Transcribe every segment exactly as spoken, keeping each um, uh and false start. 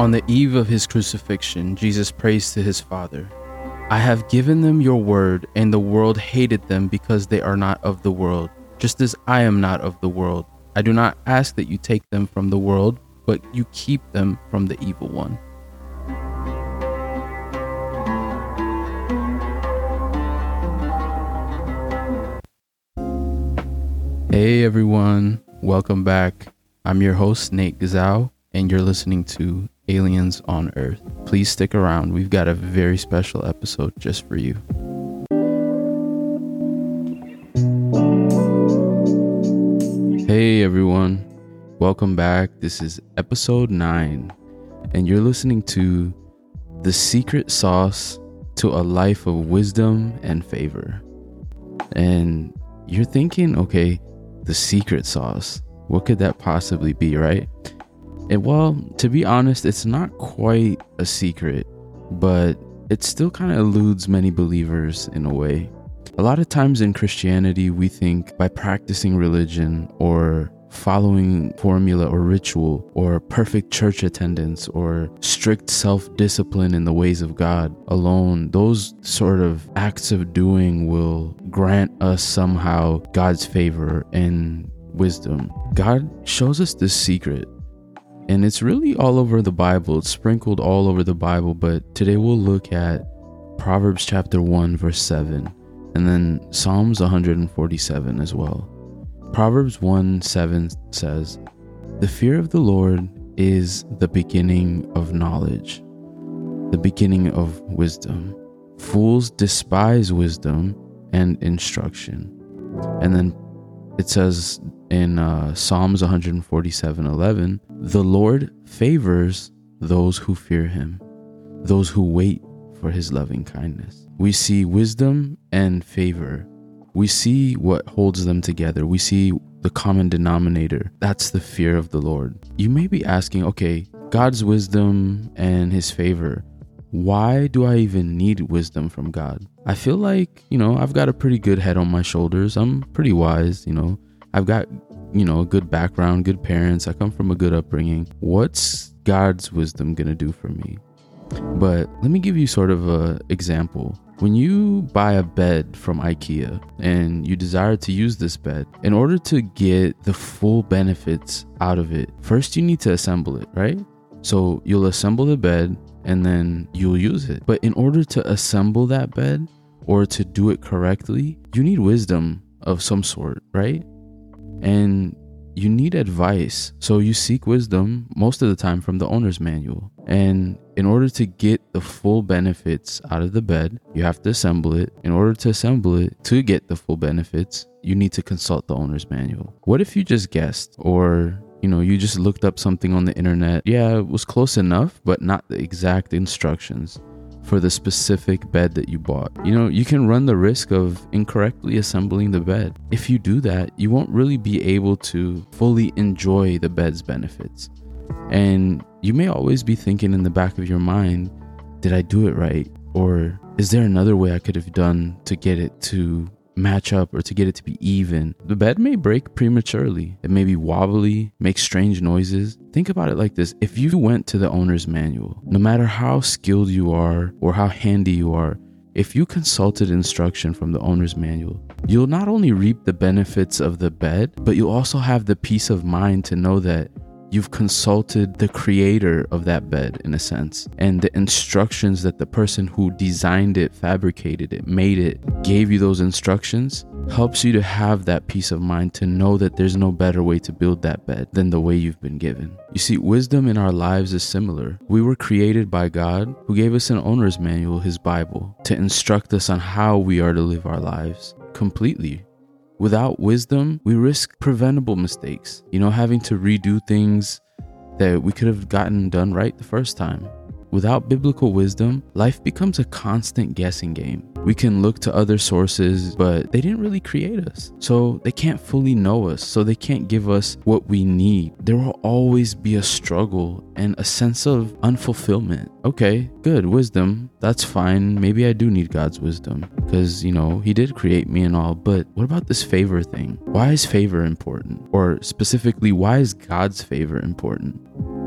On the eve of his crucifixion, Jesus prays to his Father, "I have given them your word, and the world hated them because they are not of the world, just as I am not of the world. I do not ask that you take them from the world, but you keep them from the evil one." Hey everyone, welcome back. I'm your host, Nate Gazau, and you're listening to Aliens on Earth. Please stick around. We've got a very special episode just for you. Hey everyone, welcome back. This is episode nine, and you're listening to The Secret Sauce to a Life of Wisdom and Favor. And you're thinking, okay, the secret sauce, what could that possibly be, right? And well, to be honest, it's not quite a secret, but it still kind of eludes many believers in a way. A lot of times in Christianity, we think by practicing religion or following formula or ritual or perfect church attendance or strict self-discipline in the ways of God alone, those sort of acts of doing will grant us somehow God's favor and wisdom. God shows us this secret, and it's really all over the Bible. It's sprinkled all over the Bible, but today we'll look at Proverbs chapter one, verse seven, and then Psalms one forty-seven as well. Proverbs one seven says, "The fear of the Lord is the beginning of knowledge, the beginning of wisdom. Fools despise wisdom and instruction." And then it says in uh, Psalms one forty-seven eleven, "The Lord favors those who fear him, those who wait for his loving kindness." We see wisdom and favor. We see what holds them together. We see the common denominator. That's the fear of the Lord. You may be asking, okay, God's wisdom and his favor. Why do I even need wisdom from God? I feel like, you know, I've got a pretty good head on my shoulders. I'm pretty wise, you know. I've got, you know, a good background, good parents. I come from a good upbringing. What's God's wisdom going to do for me? But let me give you sort of an example. When you buy a bed from IKEA and you desire to use this bed, in order to get the full benefits out of it, first you need to assemble it, right? So you'll assemble the bed and then you'll use it. But in order to assemble that bed or to do it correctly, you need wisdom of some sort, right? And you need advice. So you seek wisdom most of the time from the owner's manual. And in order to get the full benefits out of the bed, you have to assemble it. In order to assemble it, to get the full benefits, you need to consult the owner's manual. What if you just guessed, or, you know, you just looked up something on the internet? Yeah, it was close enough, but not the exact instructions for the specific bed that you bought. You know, you can run the risk of incorrectly assembling the bed. If you do that, you won't really be able to fully enjoy the bed's benefits. And you may always be thinking in the back of your mind, did I do it right? Or is there another way I could have done to get it to match up or to get it to be even? The bed may break prematurely. It may be wobbly, make strange noises. Think about it like this. If you went to the owner's manual, no matter how skilled you are or how handy you are, if you consulted instruction from the owner's manual, you'll not only reap the benefits of the bed, but you'll also have the peace of mind to know that you've consulted the creator of that bed, in a sense, and the instructions that the person who designed it, fabricated it, made it, gave you those instructions, helps you to have that peace of mind to know that there's no better way to build that bed than the way you've been given. You see, wisdom in our lives is similar. We were created by God, who gave us an owner's manual, his Bible, to instruct us on how we are to live our lives completely. Without wisdom, we risk preventable mistakes, you know, having to redo things that we could have gotten done right the first time. Without biblical wisdom, life becomes a constant guessing game. We can look to other sources, but they didn't really create us. So they can't fully know us, so they can't give us what we need. There will always be a struggle and a sense of unfulfillment. Okay, good, wisdom, that's fine. Maybe I do need God's wisdom because, you know, he did create me and all, but what about this favor thing? Why is favor important? Or specifically, why is God's favor important?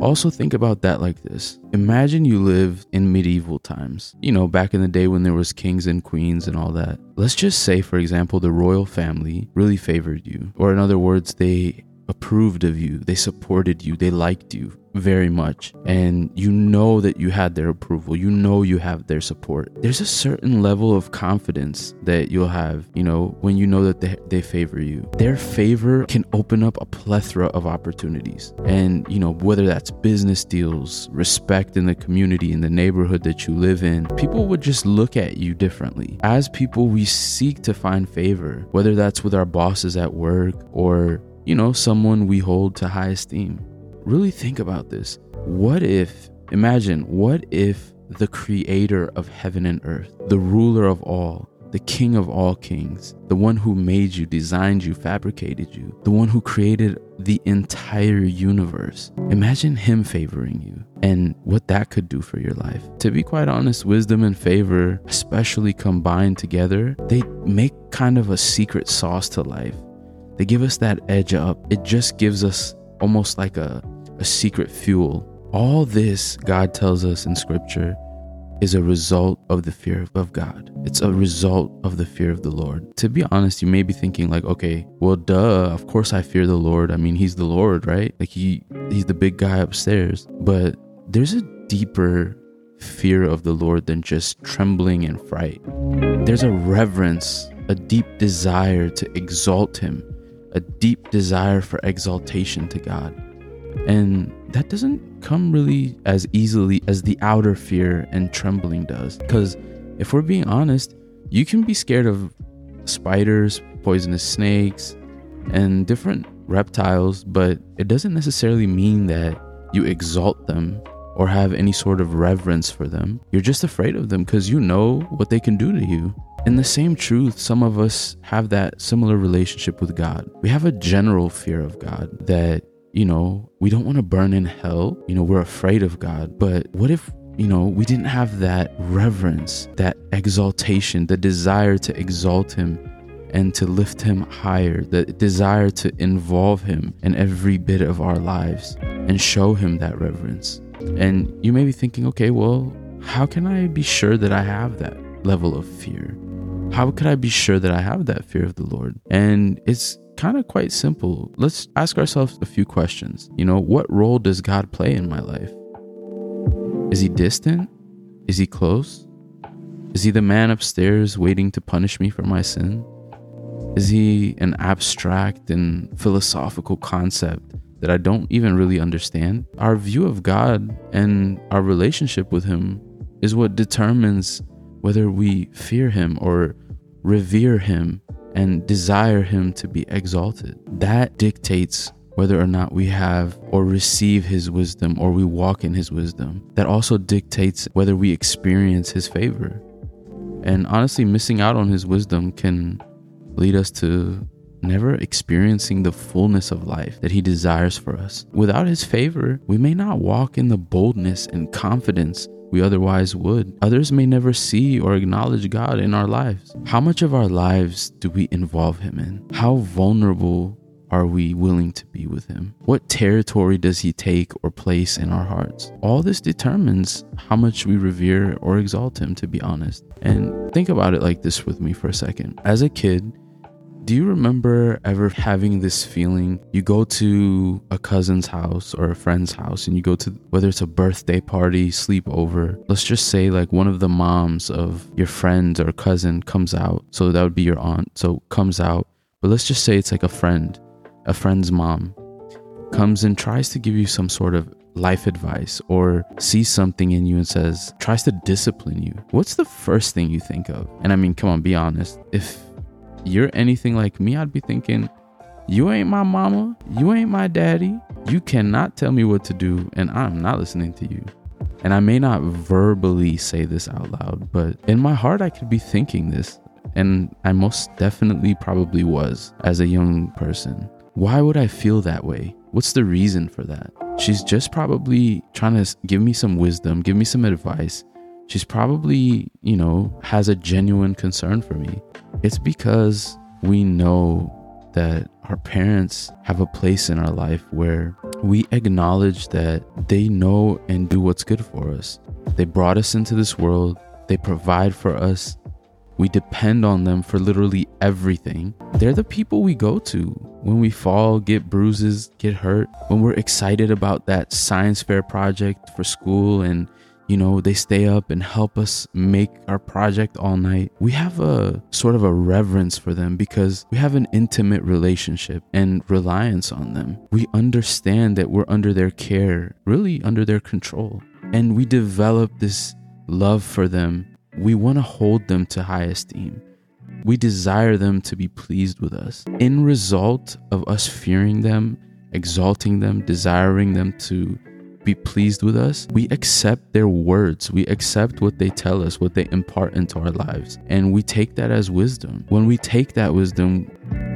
Also think about that like this. Imagine you lived in medieval times, you know, back in the day when there was kings and queens and all that. Let's just say, for example, the royal family really favored you, or in other words, they approved of you, they supported you, they liked you very much, and you know that you had their approval, you know you have their support. There's a certain level of confidence that you'll have, you know, when you know that they, they favor you. Their favor can open up a plethora of opportunities, and you know, whether that's business deals, respect in the community, in the neighborhood that you live in, people would just look at you differently. As people, we seek to find favor, whether that's with our bosses at work or, you know, someone we hold to high esteem. Really think about this. What if, imagine, what if the creator of heaven and earth, the ruler of all, the king of all kings, the one who made you, designed you, fabricated you, the one who created the entire universe, imagine him favoring you and what that could do for your life. To be quite honest, wisdom and favor, especially combined together, they make kind of a secret sauce to life. They give us that edge up. It just gives us almost like a, a secret fuel. All this, God tells us in scripture, is a result of the fear of God. It's a result of the fear of the Lord. To be honest, you may be thinking like, okay, well, duh, of course I fear the Lord. I mean, he's the Lord, right? Like he, he's the big guy upstairs. But there's a deeper fear of the Lord than just trembling and fright. There's a reverence, a deep desire to exalt him, a deep desire for exaltation to God. And that doesn't come really as easily as the outer fear and trembling does. Because if we're being honest, you can be scared of spiders, poisonous snakes, and different reptiles, but it doesn't necessarily mean that you exalt them or have any sort of reverence for them. You're just afraid of them because you know what they can do to you. In the same truth, some of us have that similar relationship with God. We have a general fear of God that, you know, we don't want to burn in hell. You know, we're afraid of God. But what if, you know, we didn't have that reverence, that exaltation, the desire to exalt him and to lift him higher, the desire to involve him in every bit of our lives and show him that reverence? And you may be thinking, okay, well, how can I be sure that I have that level of fear? How could I be sure that I have that fear of the Lord? And it's kind of quite simple. Let's ask ourselves a few questions. You know, what role does God play in my life? Is he distant? Is he close? Is he the man upstairs waiting to punish me for my sin? Is he an abstract and philosophical concept that I don't even really understand? Our view of God and our relationship with him is what determines whether we fear him or revere him and desire him to be exalted. That dictates whether or not we have or receive his wisdom, or we walk in his wisdom. That also dictates whether we experience his favor. And honestly, missing out on his wisdom can lead us to never experiencing the fullness of life that he desires for us. Without his favor, we may not walk in the boldness and confidence we otherwise would. Others may never see or acknowledge God in our lives. How much of our lives do we involve him in? How vulnerable are we willing to be with him? What territory does he take or place in our hearts? All this determines how much we revere or exalt him, to be honest. And think about it like this with me for a second. As a kid, do you remember ever having this feeling? You go to a cousin's house or a friend's house, and you go to, whether it's a birthday party, sleepover, let's just say like one of the moms of your friend or cousin comes out. So that would be your aunt. So comes out, but let's just say it's like a friend, a friend's mom comes and tries to give you some sort of life advice or sees something in you and says, tries to discipline you. What's the first thing you think of? And I mean, come on, be honest. If you're anything like me, I'd be thinking, you ain't my mama, you ain't my daddy, you cannot tell me what to do, and I'm not listening to you. And I may not verbally say this out loud, but in my heart I could be thinking this, and I most definitely probably was as a young person. Why would I feel that way? What's the reason for that? She's just probably trying to give me some wisdom, give me some advice. She's probably, you know, has a genuine concern for me. It's because we know that our parents have a place in our life where we acknowledge that they know and do what's good for us. They brought us into this world. They provide for us. We depend on them for literally everything. They're the people we go to when we fall, get bruises, get hurt, when we're excited about that science fair project for school and, you know, they stay up and help us make our project all night. We have a sort of a reverence for them because we have an intimate relationship and reliance on them. We understand that we're under their care, really under their control, and we develop this love for them. We want to hold them to high esteem. We desire them to be pleased with us. In result of us fearing them, exalting them, desiring them to be pleased with us, we accept their words. We accept what they tell us, what they impart into our lives. And we take that as wisdom. When we take that wisdom,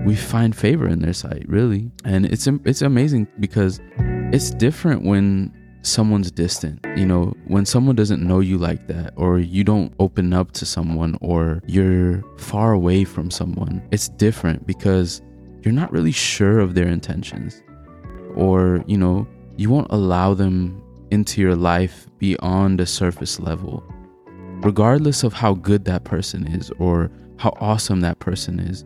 we find favor in their sight, really. And it's it's amazing because it's different when someone's distant. You know, when someone doesn't know you like that, or you don't open up to someone, or you're far away from someone, it's different because you're not really sure of their intentions, or, you know, you won't allow them into your life beyond the surface level, regardless of how good that person is or how awesome that person is,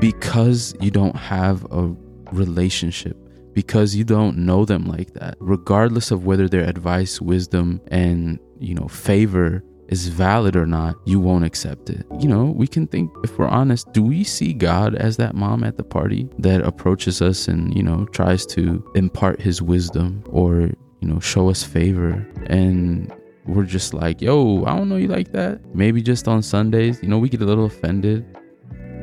because you don't have a relationship, because you don't know them like that, regardless of whether their advice, wisdom, and, you know, favor is valid or not, you won't accept it. You know, we can think, if we're honest, do we see God as that mom at the party that approaches us and, you know, tries to impart his wisdom or, you know, show us favor? And we're just like, yo, I don't know you like that. Maybe just on Sundays, you know, we get a little offended,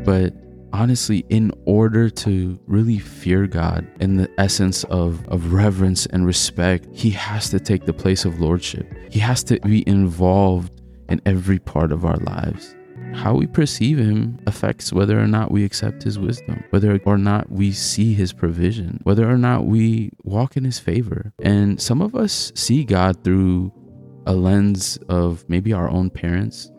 but honestly, in order to really fear God in the essence of, of reverence and respect, he has to take the place of lordship. He has to be involved in every part of our lives. How we perceive him affects whether or not we accept his wisdom, whether or not we see his provision, whether or not we walk in his favor. And some of us see God through a lens of maybe our own parents,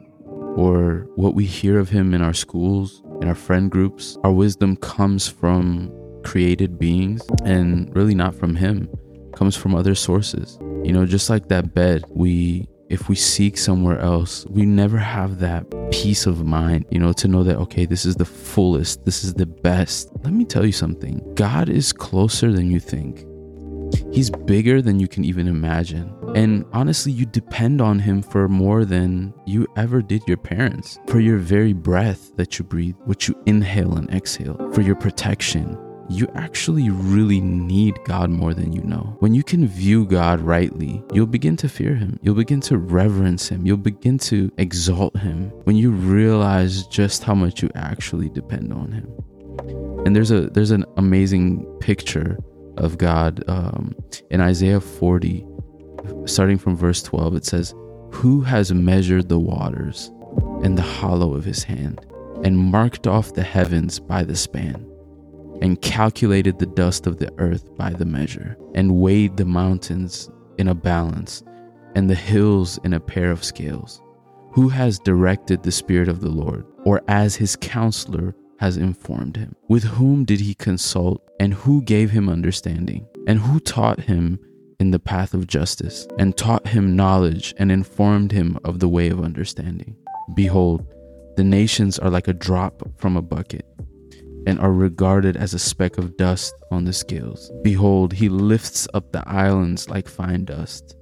or what we hear of him in our schools, in our friend groups. Our wisdom comes from created beings and really not from him. It comes from other sources. You know, just like that bed, we if we seek somewhere else, we never have that peace of mind, you know, to know that, okay, this is the fullest, this is the best. Let me tell you something. God is closer than you think. He's bigger than you can even imagine. And honestly, you depend on him for more than you ever did your parents. For your very breath that you breathe, what you inhale and exhale, for your protection. You actually really need God more than you know. When you can view God rightly, you'll begin to fear him. You'll begin to reverence him. You'll begin to exalt him when you realize just how much you actually depend on him. And there's a there's an amazing picture of God um, in Isaiah forty, starting from verse twelve. It says, "Who has measured the waters in the hollow of his hand, and marked off the heavens by the span, and calculated the dust of the earth by the measure, and weighed the mountains in a balance, and the hills in a pair of scales? Who has directed the Spirit of the Lord, or as his counselor has informed him? With whom did he consult, and who gave him understanding? And who taught him in the path of justice, and taught him knowledge, and informed him of the way of understanding? Behold, the nations are like a drop from a bucket, and are regarded as a speck of dust on the scales. Behold, he lifts up the islands like fine dust.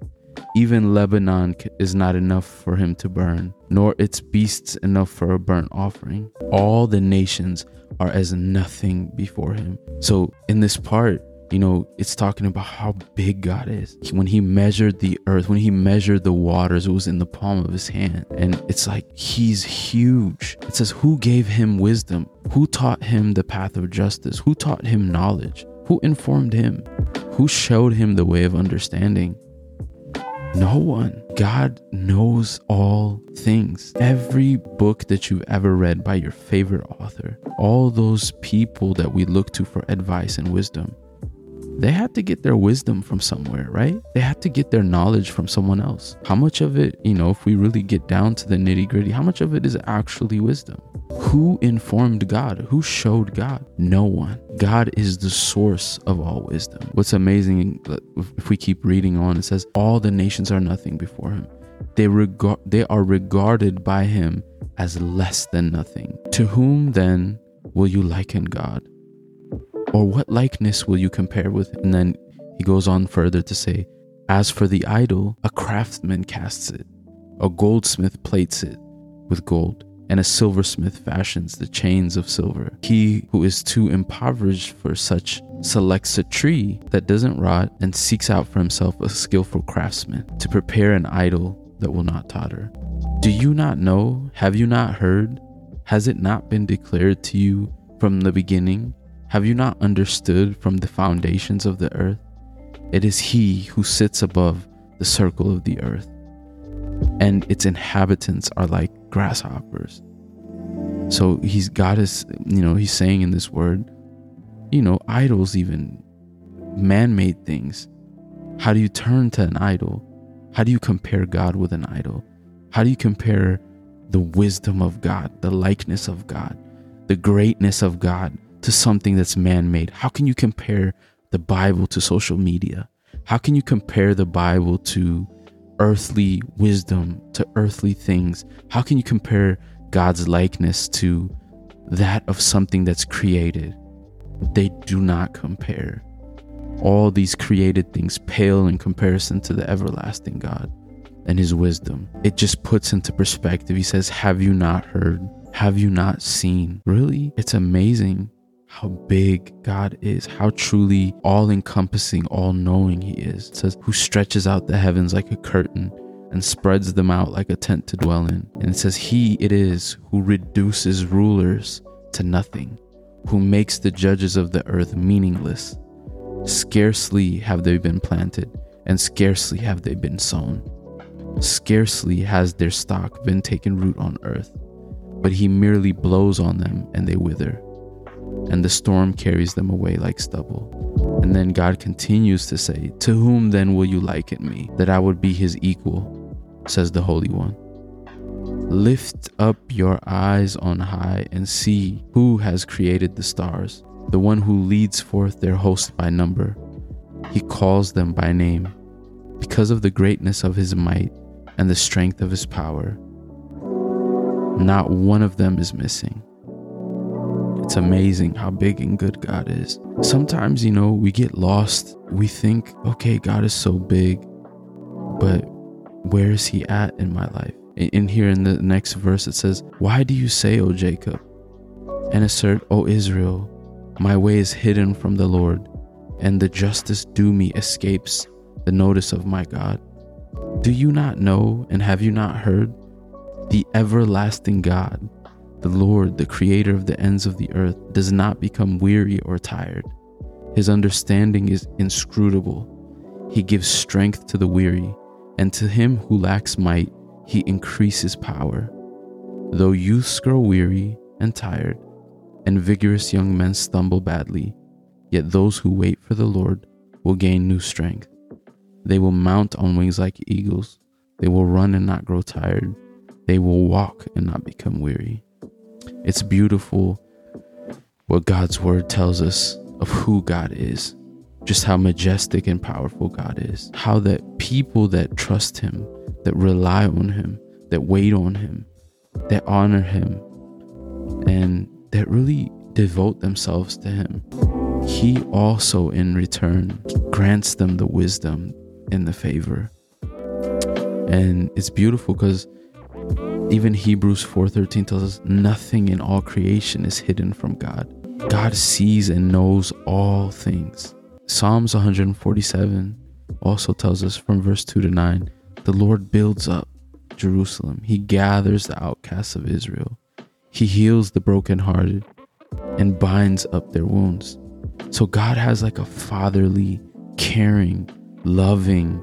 Even Lebanon is not enough for him to burn, nor its beasts enough for a burnt offering. All the nations are as nothing before him." So in this part, you know, it's talking about how big God is. When he measured the earth, when he measured the waters, it was in the palm of his hand. And it's like, he's huge. It says, who gave him wisdom? Who taught him the path of justice? Who taught him knowledge? Who informed him? Who showed him the way of understanding? No one. God knows all things. Every book that you've ever read by your favorite author, all those people that we look to for advice and wisdom, they had to get their wisdom from somewhere, right? They had to get their knowledge from someone else. How much of it, you know, if we really get down to the nitty gritty, how much of it is actually wisdom? Who informed God? Who showed God? No one. God is the source of all wisdom. What's amazing, if we keep reading on, it says, all the nations are nothing before him. They regard, they are regarded by him as less than nothing. To whom then will you liken God? Or what likeness will you compare with? And then he goes on further to say, as for the idol, a craftsman casts it, a goldsmith plates it with gold, and a silversmith fashions the chains of silver. He who is too impoverished for such selects a tree that doesn't rot and seeks out for himself a skillful craftsman to prepare an idol that will not totter. Do you not know? Have you not heard? Has it not been declared to you from the beginning? Have you not understood from the foundations of the earth? It is he who sits above the circle of the earth, and its inhabitants are like grasshoppers. So he's God is, you know, he's saying in this word, you know, idols, even man-made things. How do you turn to an idol? How do you compare God with an idol? How do you compare the wisdom of God, the likeness of God, the greatness of God to something that's man-made? How can you compare the Bible to social media? How can you compare the Bible to earthly wisdom, to earthly things? How can you compare God's likeness to that of something that's created? They do not compare. All these created things pale in comparison to the everlasting God and his wisdom. It just puts into perspective. He says, have you not heard? Have you not seen? Really? It's amazing how big God is, how truly all-encompassing, all-knowing he is. It says, who stretches out the heavens like a curtain and spreads them out like a tent to dwell in. And it says, he it is who reduces rulers to nothing, who makes the judges of the earth meaningless. Scarcely have they been planted, and scarcely have they been sown. Scarcely has their stock been taken root on earth, but he merely blows on them and they wither, and the storm carries them away like stubble. And then God continues to say, to whom then will you liken me, that I would be his equal, says the Holy One? Lift up your eyes on high and see who has created the stars, the one who leads forth their host by number. He calls them by name because of the greatness of his might and the strength of his power. Not one of them is missing. It's amazing how big and good God is. Sometimes, you know, we get lost. We think, okay, God is so big, but where is he at in my life? In here in the next verse, it says, why do you say, O Jacob, and assert, O Israel, my way is hidden from the Lord, and the justice due me escapes the notice of my God? Do you not know, and have you not heard? The everlasting God, the Lord, the creator of the ends of the earth, does not become weary or tired. His understanding is inscrutable. He gives strength to the weary, and to him who lacks might, he increases power. Though youths grow weary and tired, and vigorous young men stumble badly, yet those who wait for the Lord will gain new strength. They will mount on wings like eagles. They will run and not grow tired. They will walk and not become weary. It's beautiful what God's word tells us of who God is, just how majestic and powerful God is, how that people that trust him, that rely on him, that wait on him, that honor him, and that really devote themselves to him, he also in return grants them the wisdom and the favor. And it's beautiful because even Hebrews four thirteen tells us nothing in all creation is hidden from God. God sees and knows all things. Psalms one forty-seven also tells us from verse two to nine, the Lord builds up Jerusalem. He gathers the outcasts of Israel. He heals the brokenhearted and binds up their wounds. So God has like a fatherly, caring, loving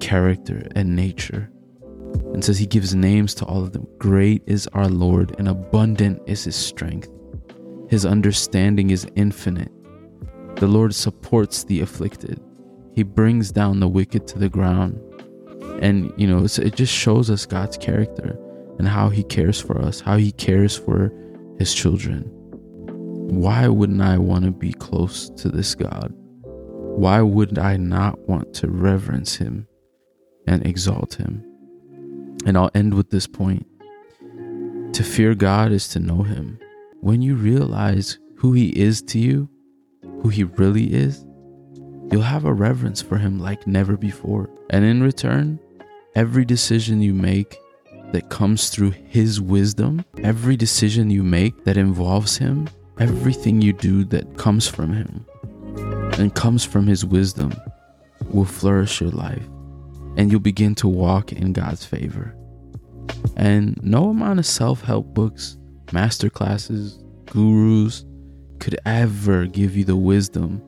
character and nature. And says he gives names to all of them. Great is our Lord, and abundant is his strength. His understanding is infinite. The Lord supports the afflicted. He brings down the wicked to the ground. And, you know, it's, it just shows us God's character and how he cares for us, how he cares for his children. Why wouldn't I want to be close to this God? Why would I not want to reverence him and exalt him? And I'll end with this point. To fear God is to know him. When you realize who he is to you, who he really is, you'll have a reverence for him like never before. And in return, every decision you make that comes through his wisdom, every decision you make that involves him, everything you do that comes from him and comes from his wisdom will flourish your life, and you'll begin to walk in God's favor. And no amount of self-help books, masterclasses, gurus could ever give you the wisdom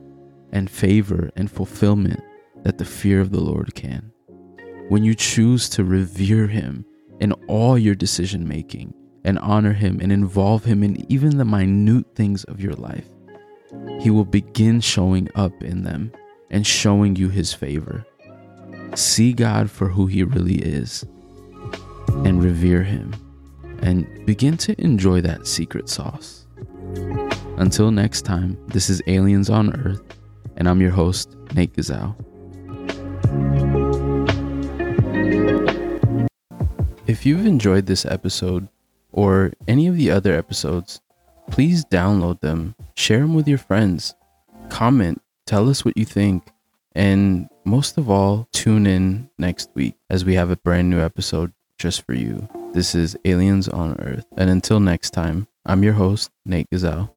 and favor and fulfillment that the fear of the Lord can. When you choose to revere him in all your decision making and honor him and involve him in even the minute things of your life, he will begin showing up in them and showing you his favor. See God for who he really is and revere him and begin to enjoy that secret sauce. Until next time, this is Aliens on Earth, and I'm your host, Nate Gazau. If you've enjoyed this episode or any of the other episodes, please download them, share them with your friends, comment, tell us what you think, and most of all, tune in next week as we have a brand new episode just for you. This is Aliens on Earth, and until next time, I'm your host, Nate Gazau.